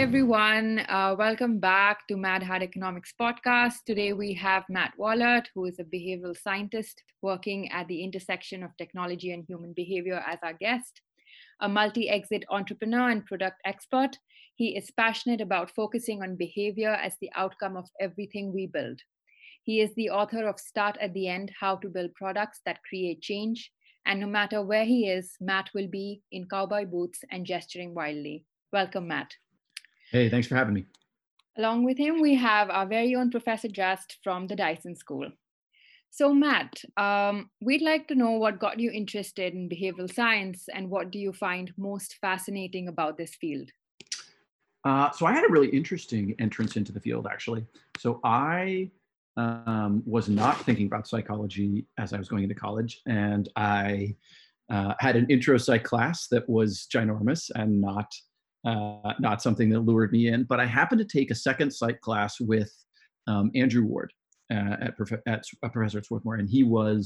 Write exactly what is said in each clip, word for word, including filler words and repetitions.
Hi, everyone. Uh, welcome back to Mad Hat Economics Podcast. Today, we have Matt Wallert, who is a behavioral scientist working at the intersection of technology and human behavior as our guest. A multi-exit entrepreneur and product expert, he is passionate about focusing on behavior as the outcome of everything we build. He is the author of Start at the End, How to Build Products That Create Change. And no matter where he is, Matt will be in cowboy boots and gesturing wildly. Welcome, Matt. Hey, thanks for having me. Along with him, we have our very own Professor Just from the Dyson School. So Matt, um, we'd like to know what got you interested in behavioral science and what do you find most fascinating about this field? Uh, so I had a really interesting entrance into the field, actually. So I um, was not thinking about psychology as I was going into college, and I uh, had an intro psych class that was ginormous and not Uh, not something that lured me in, but I happened to take a second psych class with um, Andrew Ward uh, at, prof- at uh, Professor at Swarthmore, and he was,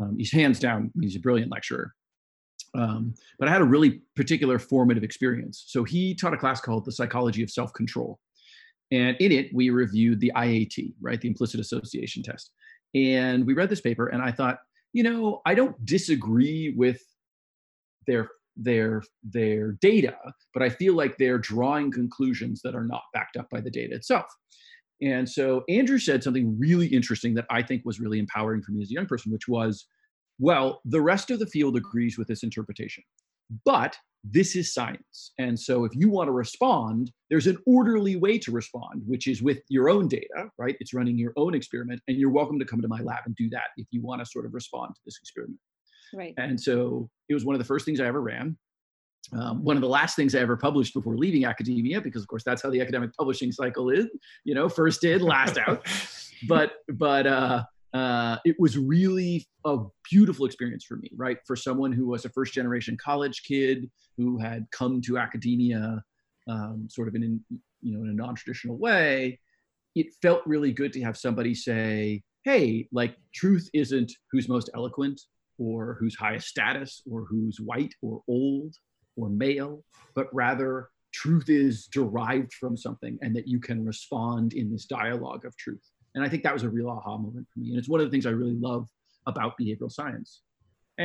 um, he's hands down, he's a brilliant lecturer. Um, but I had a really particular formative experience. So he taught a class called The Psychology of Self-Control. And in it, we reviewed the I A T, right, the implicit association test. And we read this paper, and I thought, you know, I don't disagree with their their their data, but I feel like they're drawing conclusions that are not backed up by the data itself. And so Andrew said something really interesting that I think was really empowering for me as a young person, which was, well, the rest of the field agrees with this interpretation, but this is science. And so if you want to respond, there's an orderly way to respond, which is with your own data, right? It's running your own experiment, and you're welcome to come to my lab and do that if you want to sort of respond to this experiment. Right. And so it was one of the first things I ever ran. Um, one of the last things I ever published before leaving academia, because of course that's how the academic publishing cycle is, you know, first in, last out. But but uh, uh, it was really a beautiful experience for me, right? For someone who was a first generation college kid who had come to academia um, sort of in, you know, in a non-traditional way, it felt really good to have somebody say, hey, like truth isn't who's most eloquent, or who's highest status, or who's white, or old, or male, but rather truth is derived from something and that you can respond in this dialogue of truth. And I think that was a real aha moment for me. And it's one of the things I really love about behavioral science.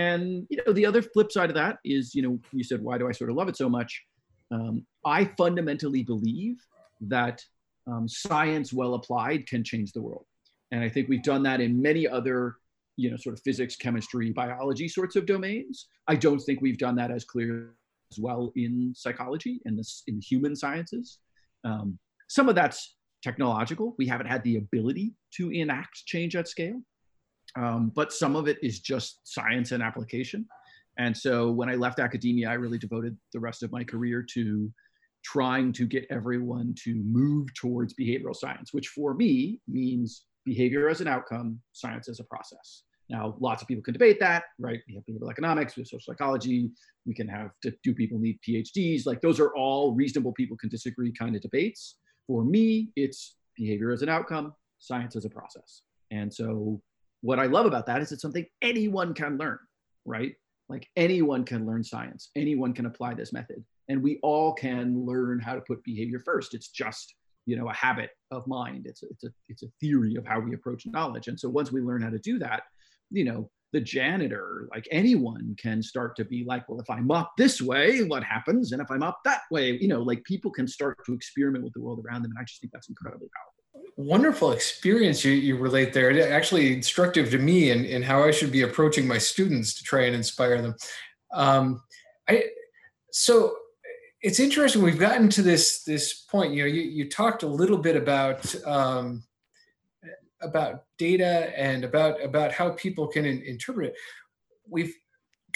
And you know, the other flip side of that is, you know, you said, why do I sort of love it so much? Um, I fundamentally believe that um, science well applied can change the world. And I think we've done that in many other you know, sort of physics, chemistry, biology sorts of domains. I don't think we've done that as clear as well in psychology and this in human sciences. Um, some of that's technological. We haven't had the ability to enact change at scale, um, but some of it is just science and application. And so when I left academia, I really devoted the rest of my career to trying to get everyone to move towards behavioral science, which for me means behavior as an outcome, science as a process. Now, lots of people can debate that, right? We have behavioral economics, we have social psychology, we can have, do people need PhDs? Like those are all reasonable people can disagree kind of debates. For me, it's behavior as an outcome, science as a process. And so what I love about that is it's something anyone can learn, right? Like anyone can learn science, anyone can apply this method, and we all can learn how to put behavior first. It's just you know, a habit of mind. It's a, it's a, it's a theory of how we approach knowledge. And so once we learn how to do that, you know, the janitor, like anyone can start to be like, well, if I'm up this way, what happens? And if I'm up that way, you know, like people can start to experiment with the world around them. And I just think that's incredibly powerful. Wonderful experience you, you relate there. It's actually instructive to me in, in how I should be approaching my students to try and inspire them. Um, I, so, It's interesting. We've gotten to this this point. You know, you, you talked a little bit about um, about data and about about how people can in, interpret it. We've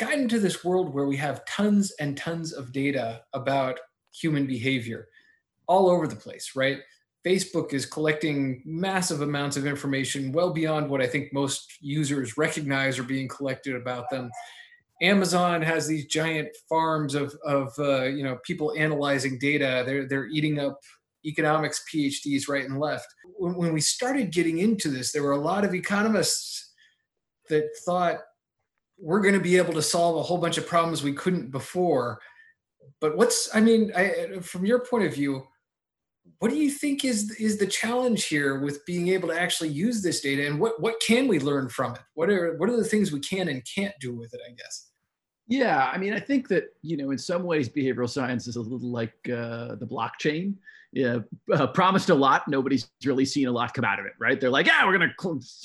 gotten to this world where we have tons and tons of data about human behavior, all over the place. Right? Facebook is collecting massive amounts of information, well beyond what I think most users recognize are being collected about them. Amazon has these giant farms of, of uh, you know, people analyzing data. They're, they're eating up economics PhDs right and left. When, when we started getting into this, there were a lot of economists that thought we're going to be able to solve a whole bunch of problems we couldn't before. But what's, I mean, I, from your point of view, what do you think is is the challenge here with being able to actually use this data, and what what can we learn from it? What are what are the things we can and can't do with it, I guess? Yeah, I mean, I think that, you know, in some ways, behavioral science is a little like uh, the blockchain. Yeah, uh, promised a lot. Nobody's really seen a lot come out of it, right? They're like, yeah, we're gonna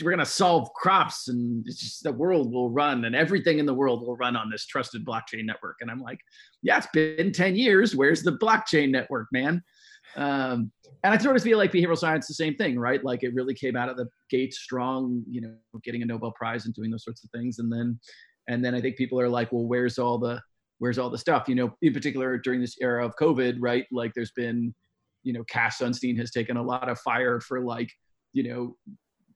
we're gonna solve crops, and it's just the world will run, and everything in the world will run on this trusted blockchain network. And I'm like, yeah, it's been ten years. Where's the blockchain network, man? Um, and I sort of feel like behavioral science, the same thing, right? Like it really came out of the gate strong, you know, getting a Nobel Prize and doing those sorts of things, and then. And then I think people are like, well, where's all the, where's all the stuff, you know, in particular during this era of COVID, right? Like there's been, you know, Cass Sunstein has taken a lot of fire for like, you know,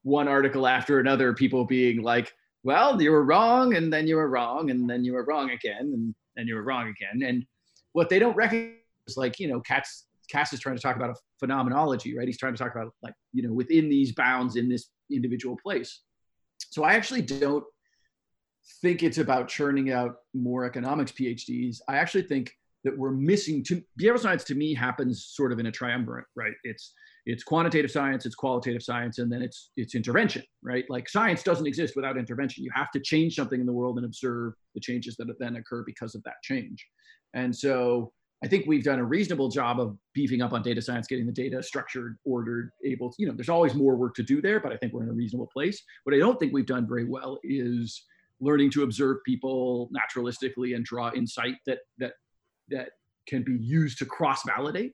one article after another, people being like, well, you were wrong. And then you were wrong. And then you were wrong again. And then you were wrong again. And what they don't recognize is like, you know, Cass, Cass is trying to talk about a phenomenology, right? He's trying to talk about like, you know, within these bounds in this individual place. So I actually don't think it's about churning out more economics PhDs. I actually think that we're missing, to, behavioral science to me happens sort of in a triumvirate, right? It's it's quantitative science, it's qualitative science, and then it's it's intervention, right? Like science doesn't exist without intervention. You have to change something in the world and observe the changes that then occur because of that change. And so I think we've done a reasonable job of beefing up on data science, getting the data structured, ordered, able to, you know, there's always more work to do there, but I think we're in a reasonable place. What I don't think we've done very well is learning to observe people naturalistically and draw insight that that that can be used to cross-validate,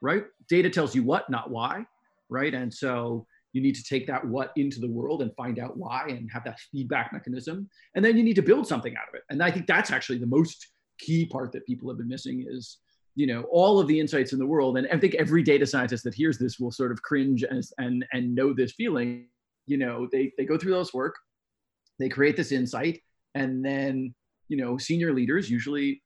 right? Data tells you what, not why, right? And so you need to take that what into the world and find out why and have that feedback mechanism. And then you need to build something out of it. And I think that's actually the most key part that people have been missing is, you know, all of the insights in the world. And I think every data scientist that hears this will sort of cringe and, and, and know this feeling. You know, they, they go through those work, they create this insight, and then, you know, senior leaders, usually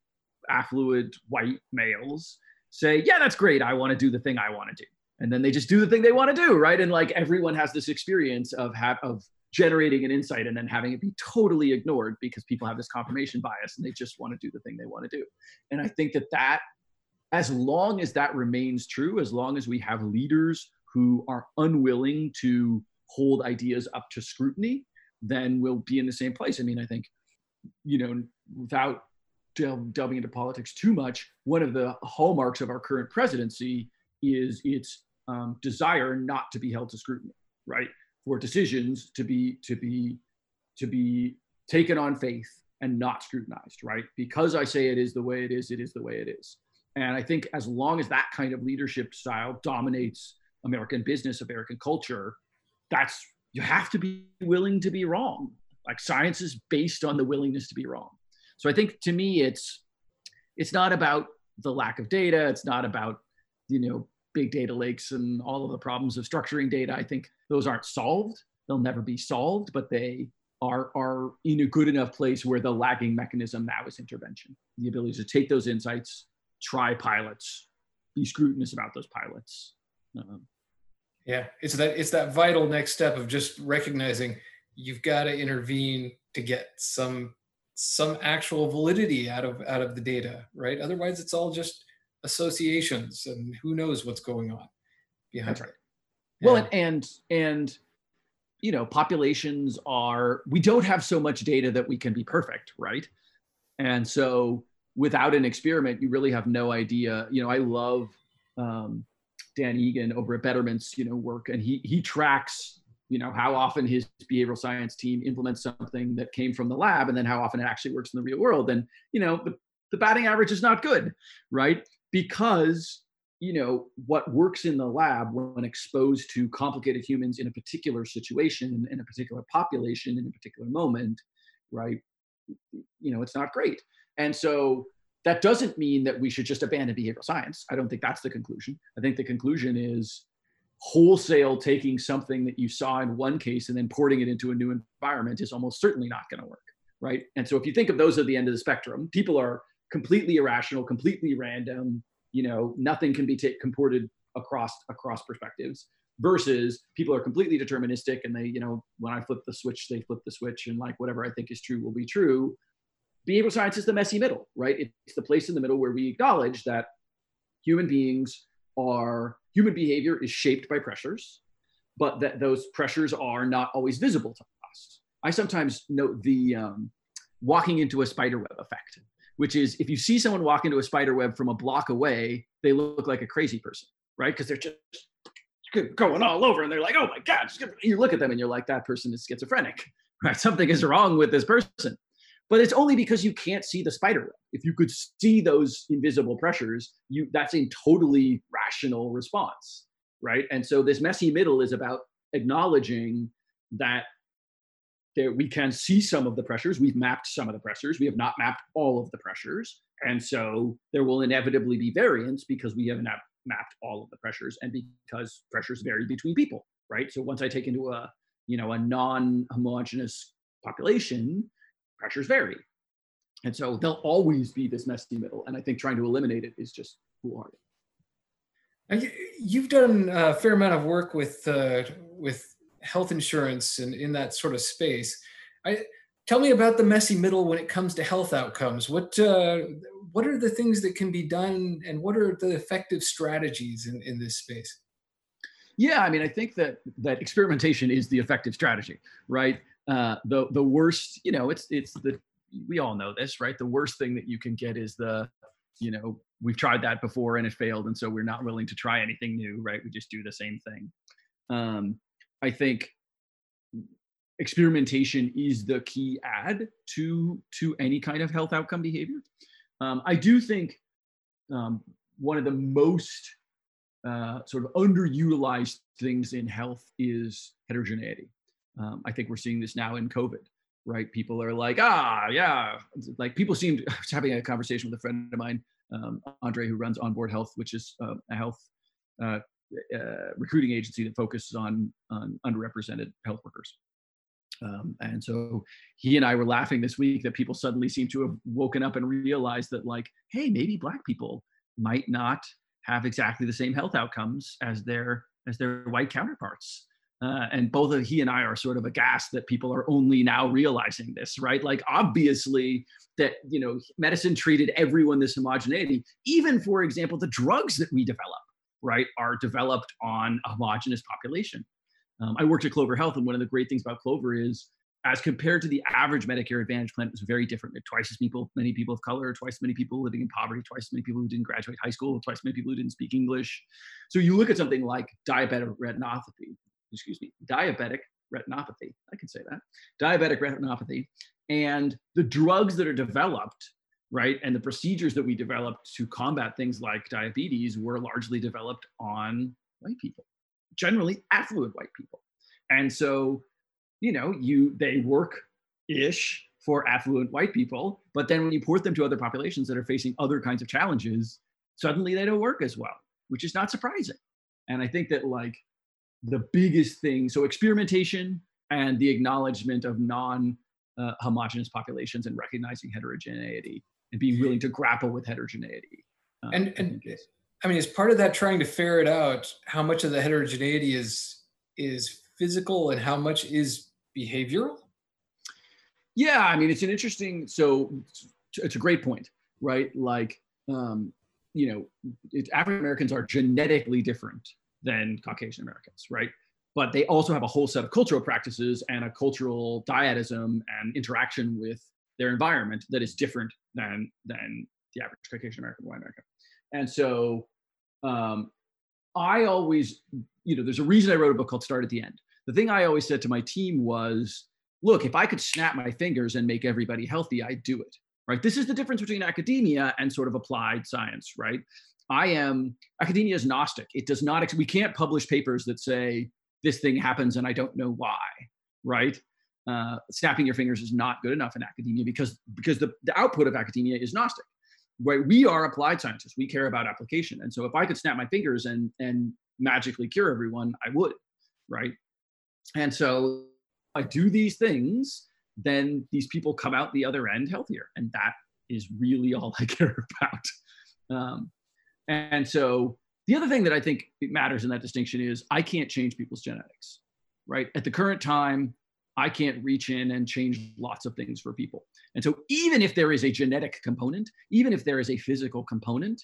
affluent white males, say, yeah, that's great. I want to do the thing I want to do. And then they just do the thing they want to do, right? And like everyone has this experience of ha- of generating an insight and then having it be totally ignored because people have this confirmation bias and they just want to do the thing they want to do. And I think that that, as long as that remains true, as long as we have leaders who are unwilling to hold ideas up to scrutiny, then we'll be in the same place. I mean, I think, you know, without delving into politics too much, one of the hallmarks of our current presidency is its um, desire not to be held to scrutiny, right? For decisions to be to be to be taken on faith and not scrutinized, right? Because I say it is the way it is, it is the way it is. And I think as long as that kind of leadership style dominates American business, American culture, that's you have to be willing to be wrong. Like science is based on the willingness to be wrong. So I think to me, it's it's not about the lack of data. It's not about, you know, big data lakes and all of the problems of structuring data. I think those aren't solved. They'll never be solved, but they are, are in a good enough place where the lagging mechanism now is intervention. The ability to take those insights, try pilots, be scrutinous about those pilots. Um, Yeah, it's that it's that vital next step of just recognizing you've got to intervene to get some some actual validity out of out of the data, right? Otherwise, it's all just associations, and who knows what's going on behind That's right. it. Yeah. Well, and, and and you know, populations are we don't have so much data that we can be perfect, right? And so, without an experiment, you really have no idea. You know, I love. Um, Dan Egan over at Betterment's, you know, work, and he he tracks, you know, how often his behavioral science team implements something that came from the lab, and then how often it actually works in the real world. And you know, the, the batting average is not good, right? Because you know what works in the lab when exposed to complicated humans in a particular situation, in a particular population, in a particular moment, right? You know, it's not great, and so. That doesn't mean that we should just abandon behavioral science. I don't think that's the conclusion. I think the conclusion is wholesale taking something that you saw in one case and then porting it into a new environment is almost certainly not going to work, right? And so if you think of those at the end of the spectrum, people are completely irrational, completely random, you know, nothing can be t- comported across across perspectives versus people are completely deterministic and they, you know, when I flip the switch, they flip the switch and like whatever I think is true will be true. Behavioral science is the messy middle, right? It's the place in the middle where we acknowledge that human beings are human behavior is shaped by pressures, but that those pressures are not always visible to us. I sometimes note the um, walking into a spider web effect, which is if you see someone walk into a spider web from a block away, they look like a crazy person, right? Because they're just going all over and they're like, oh my God. You look at them and you're like, that person is schizophrenic, right? Something is wrong with this person. But it's only because you can't see the spider web. If you could see those invisible pressures, you that's a totally rational response, right? And so this messy middle is about acknowledging that there, we can see some of the pressures. We've mapped some of the pressures. We have not mapped all of the pressures. And so there will inevitably be variance because we haven't mapped all of the pressures and because pressures vary between people, right? So once I take into a, you know, a non-homogeneous population, pressures vary. And so there'll always be this messy middle. And I think trying to eliminate it is just foolhardy. You've done a fair amount of work with uh, with health insurance and in that sort of space. I, tell me about the messy middle when it comes to health outcomes. What uh, what are the things that can be done and what are the effective strategies in, in this space? Yeah, I mean, I think that that experimentation is the effective strategy, right? Uh, the the worst, you know, it's it's the, we all know this, right? The worst thing that you can get is the, you know, we've tried that before and it failed. And so we're not willing to try anything new, right? We just do the same thing. Um, I think experimentation is the key add to, to any kind of health outcome behavior. Um, I do think um, one of the most uh, sort of underutilized things in health is heterogeneity. Um, I think we're seeing this now in COVID, right? People are like, ah, yeah. Like people seem to, I was having a conversation with a friend of mine, um, Andre, who runs Onboard Health, which is uh, a health uh, uh, recruiting agency that focuses on, on underrepresented health workers. Um, and so he and I were laughing this week that people suddenly seem to have woken up and realized that like, hey, maybe Black people might not have exactly the same health outcomes as their, as their white counterparts. Uh, and both of he and I are sort of aghast that people are only now realizing this, right? Like obviously that, you know, medicine treated everyone this homogeneity, even for example, the drugs that we develop, right, are developed on a homogenous population. Um, I worked at Clover Health, and one of the great things about Clover is as compared to the average Medicare Advantage plan, it was very different. Twice as people, many people of color, twice as many people living in poverty, twice as many people who didn't graduate high school, twice as many people who didn't speak English. So you look at something like diabetic retinopathy, excuse me, diabetic retinopathy, I can say that, diabetic retinopathy, and the drugs that are developed, right, and the procedures that we developed to combat things like diabetes were largely developed on white people, generally affluent white people. And so, you know, you they work-ish for affluent white people, but then when you port them to other populations that are facing other kinds of challenges, suddenly they don't work as well, which is not surprising. And I think that like, the biggest thing, so experimentation and the acknowledgement of non-homogeneous uh, populations and recognizing heterogeneity and being willing to grapple with heterogeneity. Um, and and I, I mean, as part of that, trying to ferret out how much of the heterogeneity is is physical and how much is behavioral? Yeah, I mean, it's an interesting, so it's a great point, right? Like, um, you know, it, African Americans are genetically different than Caucasian Americans, right? But they also have a whole set of cultural practices and a cultural dietism and interaction with their environment that is different than than the average Caucasian American, white American. And so um, I always, you know, there's a reason I wrote a book called Start at the End. The thing I always said to my team was, look, if I could snap my fingers and make everybody healthy, I'd do it, right? This is the difference between academia and sort of applied science, right? I am, academia is Gnostic. It does not, we can't publish papers that say, this thing happens and I don't know why, right? Uh, snapping your fingers is not good enough in academia because, because the, the output of academia is Gnostic, right? We are applied scientists. We care about application. And so if I could snap my fingers and, and magically cure everyone, I would, right? And so if I do these things, then these people come out the other end healthier. And that is really all I care about. Um, And so the other thing that I think matters in that distinction is I can't change people's genetics, right? At the current time, I can't reach in and change lots of things for people. And so even if there is a genetic component, even if there is a physical component,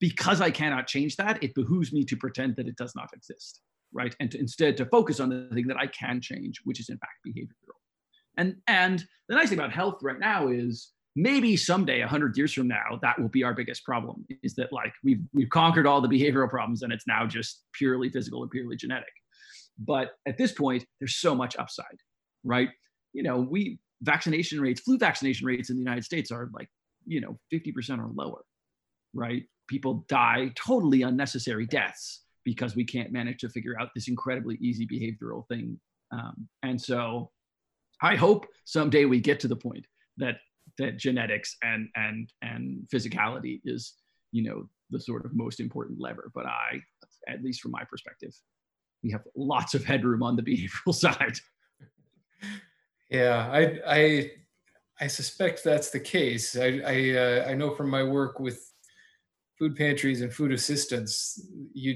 because I cannot change that, it behooves me to pretend that it does not exist, right? And to, instead to focus on the thing that I can change, which is in fact behavioral. And, and the nice thing about health right now is maybe someday, a hundred years from now, that will be our biggest problem, is that like we've, we've conquered all the behavioral problems and it's now just purely physical and purely genetic. But at this point, there's so much upside, right? You know, we vaccination rates, flu vaccination rates in the United States are like, you know, fifty percent or lower, right? People die totally unnecessary deaths because we can't manage to figure out this incredibly easy behavioral thing. Um, and so I hope someday we get to the point that that genetics and and and physicality is, you know, the sort of most important lever. But I, at least from my perspective, we have lots of headroom on the behavioral side. Yeah, I I, I suspect that's the case. I I, uh, I know from my work with food pantries and food assistance, you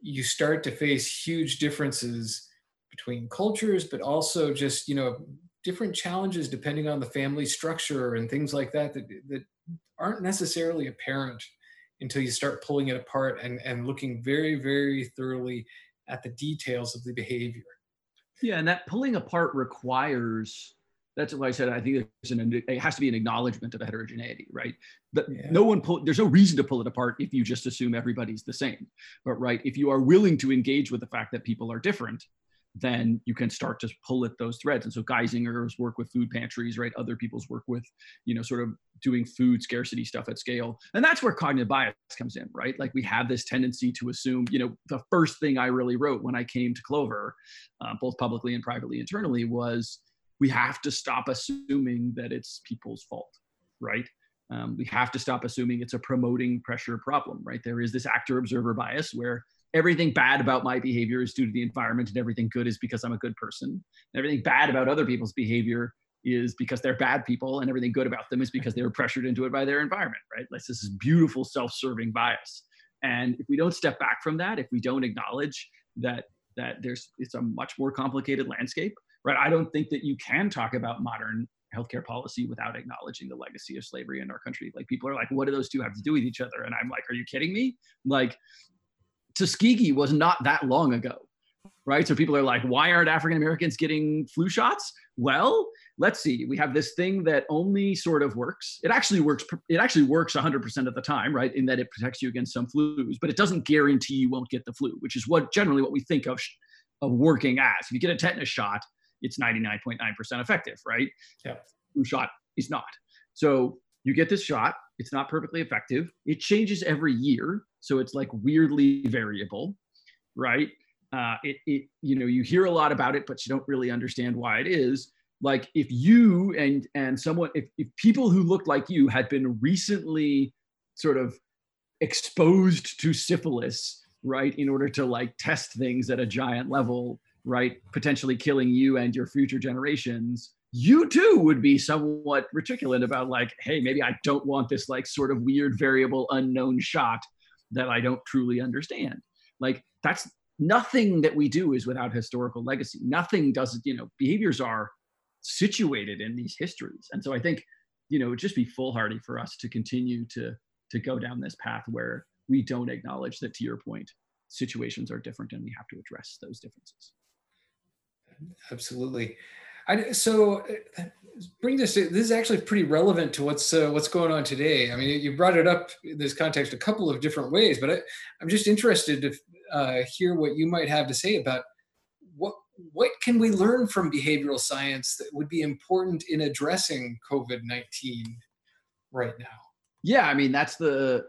you start to face huge differences between cultures, but also just, you know, different challenges depending on the family structure and things like that that, that aren't necessarily apparent until you start pulling it apart and, and looking very, very thoroughly at the details of the behavior. Yeah, and that pulling apart requires, that's why I said I think there's an, it has to be an acknowledgement of heterogeneity, right? That yeah. no one pull, there's no reason to pull it apart if you just assume everybody's the same. But right, if you are willing to engage with the fact that people are different, then you can start to pull at those threads. And so Geisinger's work with food pantries, right? Other people's work with, you know, sort of doing food scarcity stuff at scale. And that's where cognitive bias comes in, right? Like we have this tendency to assume, you know, the first thing I really wrote when I came to Clover, uh, both publicly and privately internally, was we have to stop assuming that it's people's fault, right? Um, we have to stop assuming it's a promoting pressure problem, right? There is this actor-observer bias where everything bad about my behavior is due to the environment and everything good is because I'm a good person. And everything bad about other people's behavior is because they're bad people, and everything good about them is because they were pressured into it by their environment, right? Like this is beautiful self-serving bias. And if we don't step back from that, if we don't acknowledge that that there's it's a much more complicated landscape, right? I don't think that you can talk about modern healthcare policy without acknowledging the legacy of slavery in our country. Like people are like, what do those two have to do with each other? And I'm like, are you kidding me? Like, Tuskegee was not that long ago, right? So people are like, why aren't African Americans getting flu shots? Well, let's see. We have this thing that only sort of works. It actually works. It actually works one hundred percent of the time, right? In that it protects you against some flus, but it doesn't guarantee you won't get the flu, which is what generally what we think of of working as. If you get a tetanus shot, it's ninety-nine point nine percent effective, right? Yeah. Flu shot is not. So you get this shot. It's not perfectly effective. It changes every year. So it's like weirdly variable, right? Uh, it, it, you know, you hear a lot about it, but you don't really understand why it is. Like if you and and someone, if, if people who looked like you had been recently sort of exposed to syphilis, right? In order to like test things at a giant level, right? Potentially killing you and your future generations, you too would be somewhat reticulant about like, hey, maybe I don't want this like sort of weird, variable, unknown shot that I don't truly understand. Like that's nothing that we do is without historical legacy. Nothing does, you know, behaviors are situated in these histories. And so I think, you know, it would just be foolhardy for us to continue to, to go down this path where we don't acknowledge that, to your point, situations are different and we have to address those differences. Absolutely. I, so bring this, to, this is actually pretty relevant to what's uh, what's going on today. I mean, you brought it up in this context a couple of different ways, but I, I'm just interested to uh, hear what you might have to say about what what can we learn from behavioral science that would be important in addressing COVID nineteen right now? Yeah, I mean, that's the,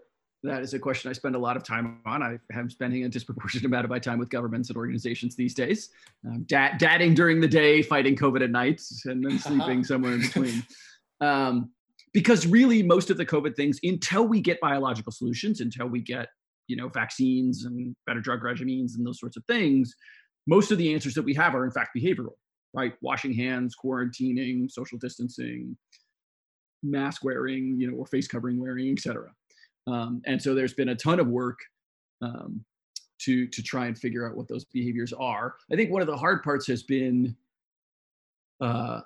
that is a question I spend a lot of time on. I am spending a disproportionate amount of my time with governments and organizations these days. Um, dat- dadding during the day, fighting COVID at night, and then sleeping uh-huh. somewhere in between. Um, because really most of the COVID things, until we get biological solutions, until we get, you know, vaccines and better drug regimens and those sorts of things, most of the answers that we have are in fact behavioral, right? Washing hands, quarantining, social distancing, mask wearing, you know, or face covering wearing, et cetera. Um, and so there's been a ton of work um, to to try and figure out what those behaviors are. I think one of the hard parts has been, uh,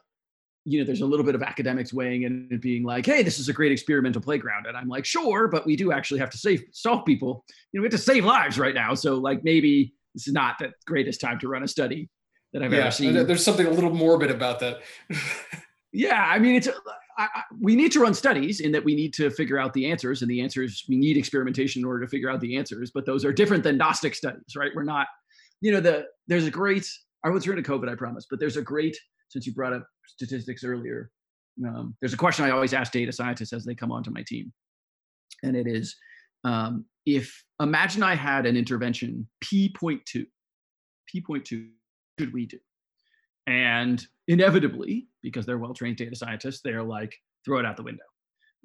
you know, there's a little bit of academics weighing in and being like, hey, this is a great experimental playground. And I'm like, sure, but we do actually have to save, solve people. You know, we have to save lives right now. So like, maybe this is not the greatest time to run a study that I've yeah, ever seen. There's something a little morbid about that. Yeah. I mean, it's, I, I, we need to run studies in that we need to figure out the answers, and the answers, we need experimentation in order to figure out the answers, but those are different than Gnostic studies, right? We're not, you know, the, there's a great, I won't turn to COVID, I promise, but there's a great, since you brought up statistics earlier, um, there's a question I always ask data scientists as they come onto my team. And it is, um, if, imagine I had an intervention, P point two, P point two, should we do? And inevitably, because they're well-trained data scientists, they're like, throw it out the window.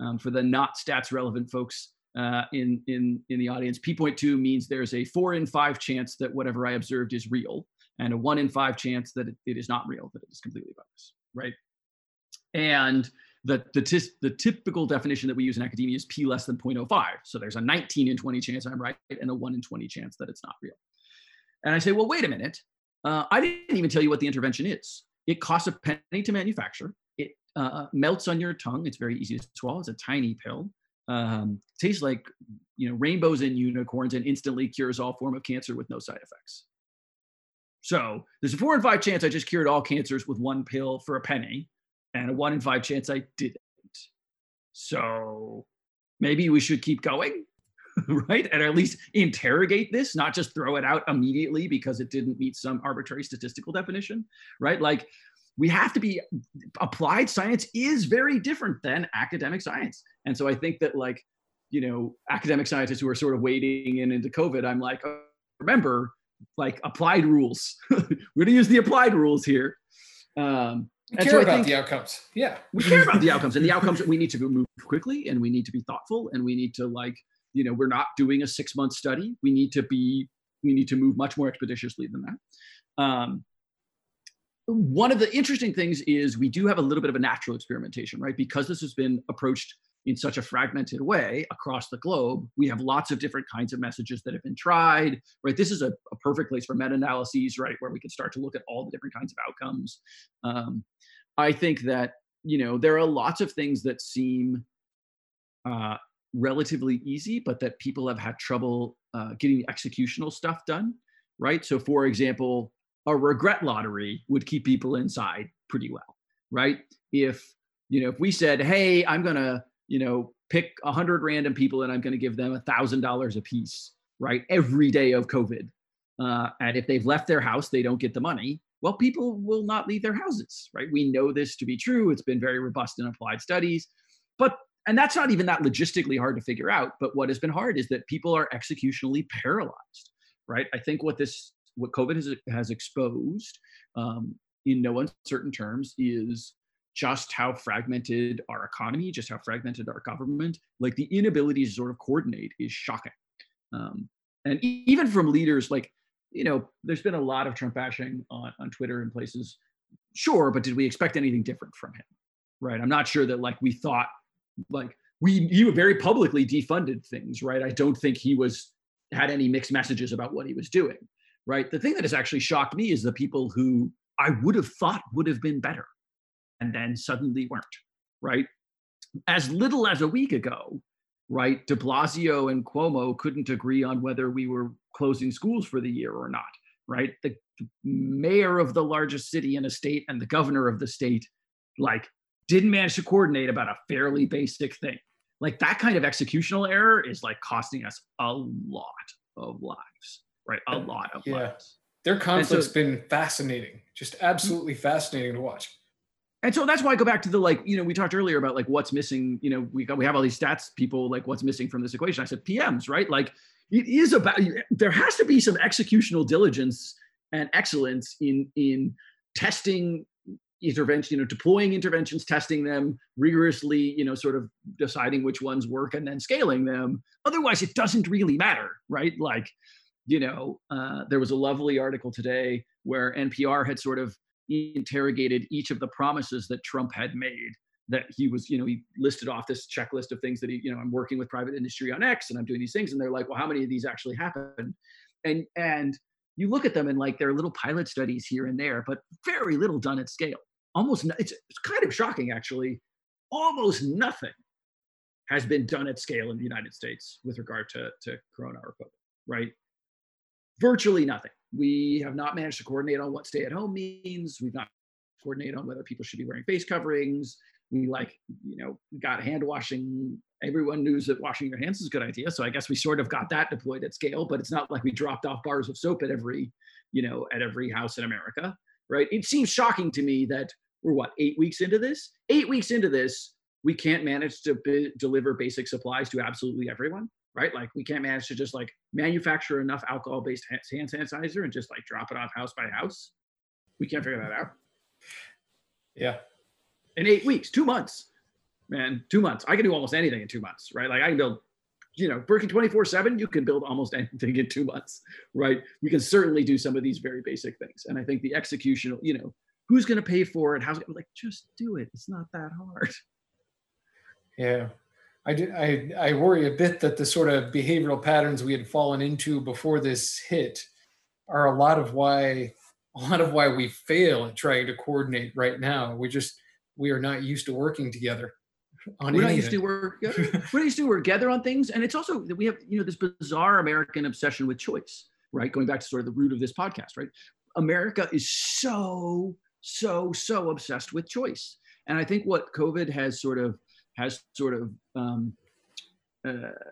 Um, for the not stats relevant folks uh, in, in, in the audience, P point two means there's a four in five chance that whatever I observed is real, and a one in five chance that it, it is not real, that it is completely bogus, right? And the, the, tis, the typical definition that we use in academia is P less than zero point zero five. So there's a nineteen in twenty chance I'm right, and a one in twenty chance that it's not real. And I say, well, wait a minute. Uh, I didn't even tell you what the intervention is. It costs a penny to manufacture. It uh, melts on your tongue. It's very easy to swallow. It's a tiny pill. Um, tastes like, you know, rainbows and unicorns, and instantly cures all form of cancer with no side effects. So there's a four in five chance I just cured all cancers with one pill for a penny, and a one in five chance I didn't. So maybe we should keep going, right? And at least interrogate this, not just throw it out immediately because it didn't meet some arbitrary statistical definition, right? Like, we have to be, applied science is very different than academic science. And so I think that, like, you know, academic scientists who are sort of wading in into COVID, I'm like, oh, remember, like, applied rules. We're going to use the applied rules here. Um, we care so about think, the outcomes. Yeah. We care about the outcomes, and the outcomes, we need to move quickly, and we need to be thoughtful, and we need to, like, you know, we're not doing a six month study. We need to be, we need to move much more expeditiously than that. Um, one of the interesting things is we do have a little bit of a natural experimentation, right? Because this has been approached in such a fragmented way across the globe, we have lots of different kinds of messages that have been tried, right? This is a, a perfect place for meta-analyses, right? Where we can start to look at all the different kinds of outcomes. Um, I think that, you know, there are lots of things that seem, uh, relatively easy, but that people have had trouble uh, getting the executional stuff done, right? So for example, a regret lottery would keep people inside pretty well, right? If, you know, if we said, hey, I'm going to, you know, pick a hundred random people and I'm going to give them a thousand dollars a piece, right? Every day of COVID. Uh, and if they've left their house, they don't get the money. Well, people will not leave their houses, right? We know this to be true. It's been very robust in applied studies, but and that's not even that logistically hard to figure out. But what has been hard is that people are executionally paralyzed, right? I think what this, what COVID has, has exposed um, in no uncertain terms is just how fragmented our economy, just how fragmented our government, like the inability to sort of coordinate is shocking. Um, and e- even from leaders, like, you know, there's been a lot of Trump bashing on, on Twitter and places. Sure, but did we expect anything different from him, right? I'm not sure that like we thought, like we, he very publicly defunded things, right? I don't think he was, had any mixed messages about what he was doing, right? The thing that has actually shocked me is the people who I would have thought would have been better and then suddenly weren't, right? As little as a week ago, right? De Blasio and Cuomo couldn't agree on whether we were closing schools for the year or not, right? The mayor of the largest city in a state and the governor of the state, like, didn't manage to coordinate about a fairly basic thing. Like, that kind of executional error is like costing us a lot of lives, right? A lot of yeah. lives. Their conflict's so, been fascinating, just absolutely fascinating to watch. And so that's why I go back to the, like, you know, we talked earlier about like what's missing, you know, we got, we have all these stats people, like what's missing from this equation. I said P Ms, right? Like, it is about, there has to be some executional diligence and excellence in, in testing intervention, you know, deploying interventions, testing them rigorously, you know, sort of deciding which ones work and then scaling them. Otherwise, it doesn't really matter, right? Like, you know, uh, there was a lovely article today where N P R had sort of interrogated each of the promises that Trump had made, that he was, you know, he listed off this checklist of things that he, you know, I'm working with private industry on X and I'm doing these things. And they're like, well, how many of these actually happen? And, and you look at them and like, they're little pilot studies here and there, but very little done at scale. almost, it's, it's kind of shocking actually, almost nothing has been done at scale in the United States with regard to, to Corona or COVID, right? Virtually nothing. We have not managed to coordinate on what stay-at-home means. We've not coordinated on whether people should be wearing face coverings. We like, you know, got hand washing. Everyone knew that washing your hands is a good idea. So I guess we sort of got that deployed at scale, but it's not like we dropped off bars of soap at every, you know, at every house in America, right? It seems shocking to me that we're what, eight weeks into this? Eight weeks into this, we can't manage to b- deliver basic supplies to absolutely everyone, right? Like we can't manage to just like manufacture enough alcohol-based hand sanitizer and just like drop it off house by house. We can't figure that out. Yeah. In eight weeks, two months, man, two months. I can do almost anything in two months, right? Like I can build, you know, working twenty-four seven, you can build almost anything in two months, right? We can certainly do some of these very basic things. And I think the executional, you know, who's going to pay for it? How's it, like, just do it. It's not that hard. Yeah, I, do, I I worry a bit that the sort of behavioral patterns we had fallen into before this hit are a lot of why a lot of why we fail at trying to coordinate right now. We just we are not used to working together on We're anything. Not used to work. We're not used to work together on things, and it's also that we have you know this bizarre American obsession with choice, right? Going back to sort of the root of this podcast, right? America is so so so obsessed with choice, and I think what COVID has sort of has sort of um, uh,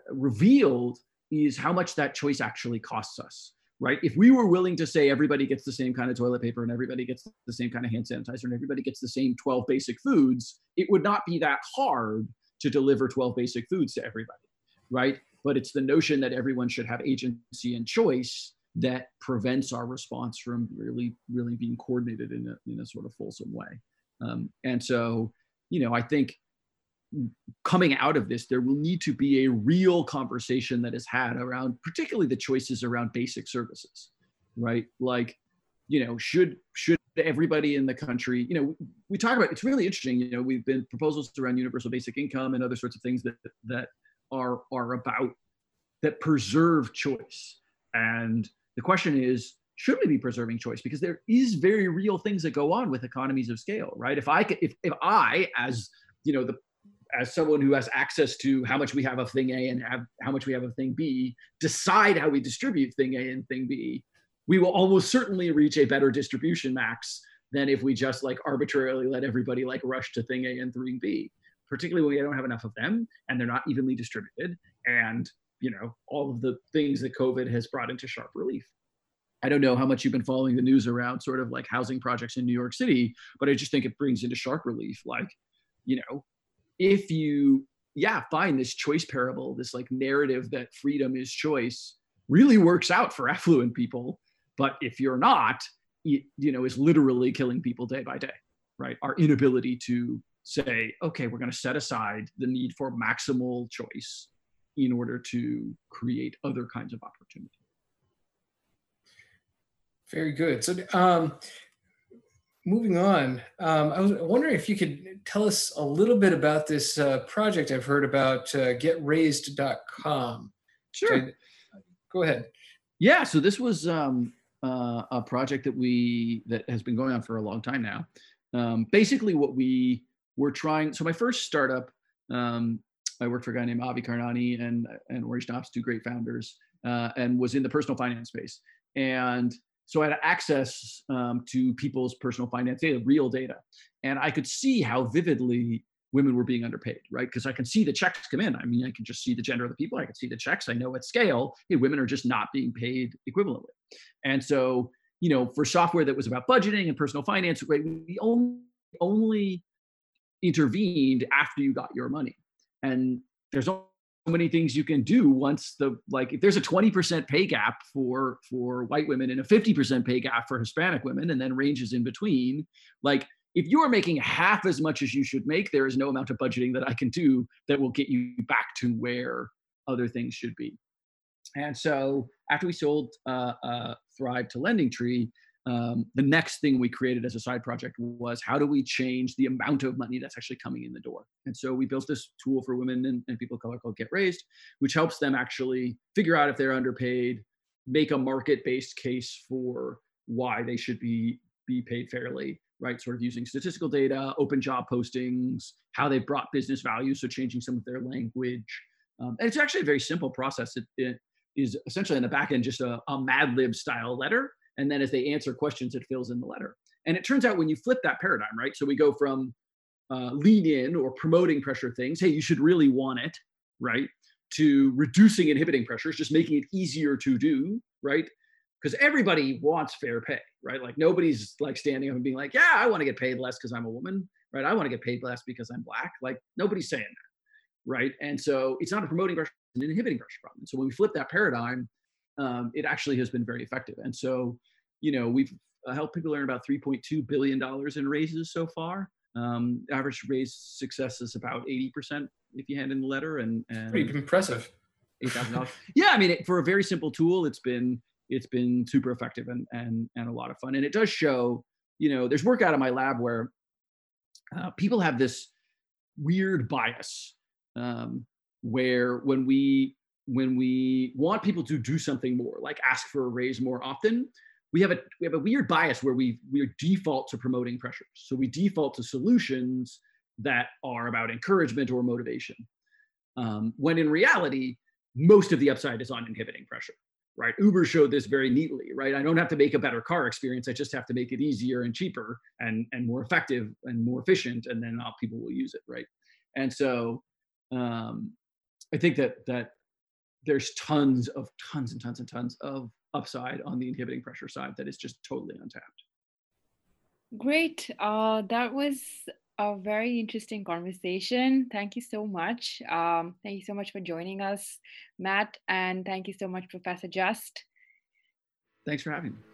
revealed is how much that choice actually costs us, right? If we were willing to say everybody gets the same kind of toilet paper and everybody gets the same kind of hand sanitizer and everybody gets the same twelve basic foods, it would not be that hard to deliver twelve basic foods to everybody, right? But it's the notion that everyone should have agency and choice that prevents our response from really, really being coordinated in a, in a sort of fulsome way. Um, and so, you know, I think coming out of this, there will need to be a real conversation that is had around particularly the choices around basic services, right? Like, you know, should should everybody in the country, you know, we talk about, it's really interesting, you know, we've been proposals around universal basic income and other sorts of things that that are are about, that preserve choice. And the question is, should we be preserving choice? Because there is very real things that go on with economies of scale, right? If I could, if if I, as, you know, the as someone who has access to how much we have of thing A and have, how much we have of thing B, decide how we distribute thing A and thing B, we will almost certainly reach a better distribution max than if we just like arbitrarily let everybody like rush to thing A and thing B, particularly when we don't have enough of them and they're not evenly distributed. And, you know, all of the things that COVID has brought into sharp relief. I don't know how much you've been following the news around sort of like housing projects in New York City, but I just think it brings into sharp relief, like, you know, if you, yeah, find this choice parable, this like narrative that freedom is choice really works out for affluent people. But if you're not, it, you know, is literally killing people day by day, right? Our inability to say, okay, we're going to set aside the need for maximal choice in order to create other kinds of opportunity. Very good. So, um, moving on, um, I was wondering if you could tell us a little bit about this uh, project I've heard about, uh, get raised dot com. Sure. I, go ahead. Yeah, so this was um, uh, a project that we that has been going on for a long time now. Um, basically what we were trying, so my first startup, um, I worked for a guy named Avi Karnani and, and Ori Schnaps, two great founders, uh, and was in the personal finance space. And so I had access um, to people's personal finance data, real data. And I could see how vividly women were being underpaid, right? Because I can see the checks come in. I mean, I can just see the gender of the people. I can see the checks. I know at scale, hey, women are just not being paid equivalently. And so, you know, for software that was about budgeting and personal finance, right, we only, only intervened after you got your money. And there's only so many things you can do once the, like, if there's a twenty percent pay gap for for white women and a fifty percent pay gap for Hispanic women, and then ranges in between, like, if you are making half as much as you should make, there is no amount of budgeting that I can do that will get you back to where other things should be. And so after we sold uh, uh, Thrive to Lending Tree, um, the next thing we created as a side project was, how do we change the amount of money that's actually coming in the door? And so we built this tool for women and, and people of color called Get Raised, which helps them actually figure out if they're underpaid, make a market-based case for why they should be be paid fairly, right? Sort of using statistical data, open job postings, how they brought business value, so changing some of their language. Um, and it's actually a very simple process. It, it is essentially in the back end just a, a Mad Lib style letter. And then as they answer questions, it fills in the letter. And it turns out when you flip that paradigm, right? So we go from uh, lean in or promoting pressure things, hey, you should really want it, right? To reducing inhibiting pressures, just making it easier to do, right? Because everybody wants fair pay, right? Like nobody's like standing up and being like, yeah, I want to get paid less because I'm a woman, right? I want to get paid less because I'm black. Like nobody's saying that, right? And so it's not a promoting pressure, it's an inhibiting pressure problem. So when we flip that paradigm, um, it actually has been very effective. And so, you know, we've uh, helped people earn about three point two billion dollars in raises so far. Um, average raise success is about eighty percent if you hand in the letter. And, and pretty impressive. eight thousand dollars. Yeah, I mean, it, for a very simple tool, it's been, it's been super effective and, and, and a lot of fun. And it does show, you know, there's work out of my lab where uh, people have this weird bias um, where when we, when we want people to do something more, like ask for a raise more often, we have a, we have a weird bias where we, we default to promoting pressures. So we default to solutions that are about encouragement or motivation. Um, when in reality, most of the upside is on inhibiting pressure. Right? Uber showed this very neatly, right? I don't have to make a better car experience. I just have to make it easier and cheaper and, and more effective and more efficient. And then all people will use it, right? And so um, I think that that there's tons of tons and tons and tons of upside on the inhibiting pressure side that is just totally untapped. Great. Uh, that was a very interesting conversation. Thank you so much. Um, thank you so much for joining us, Matt, and thank you so much, Professor Just. Thanks for having me.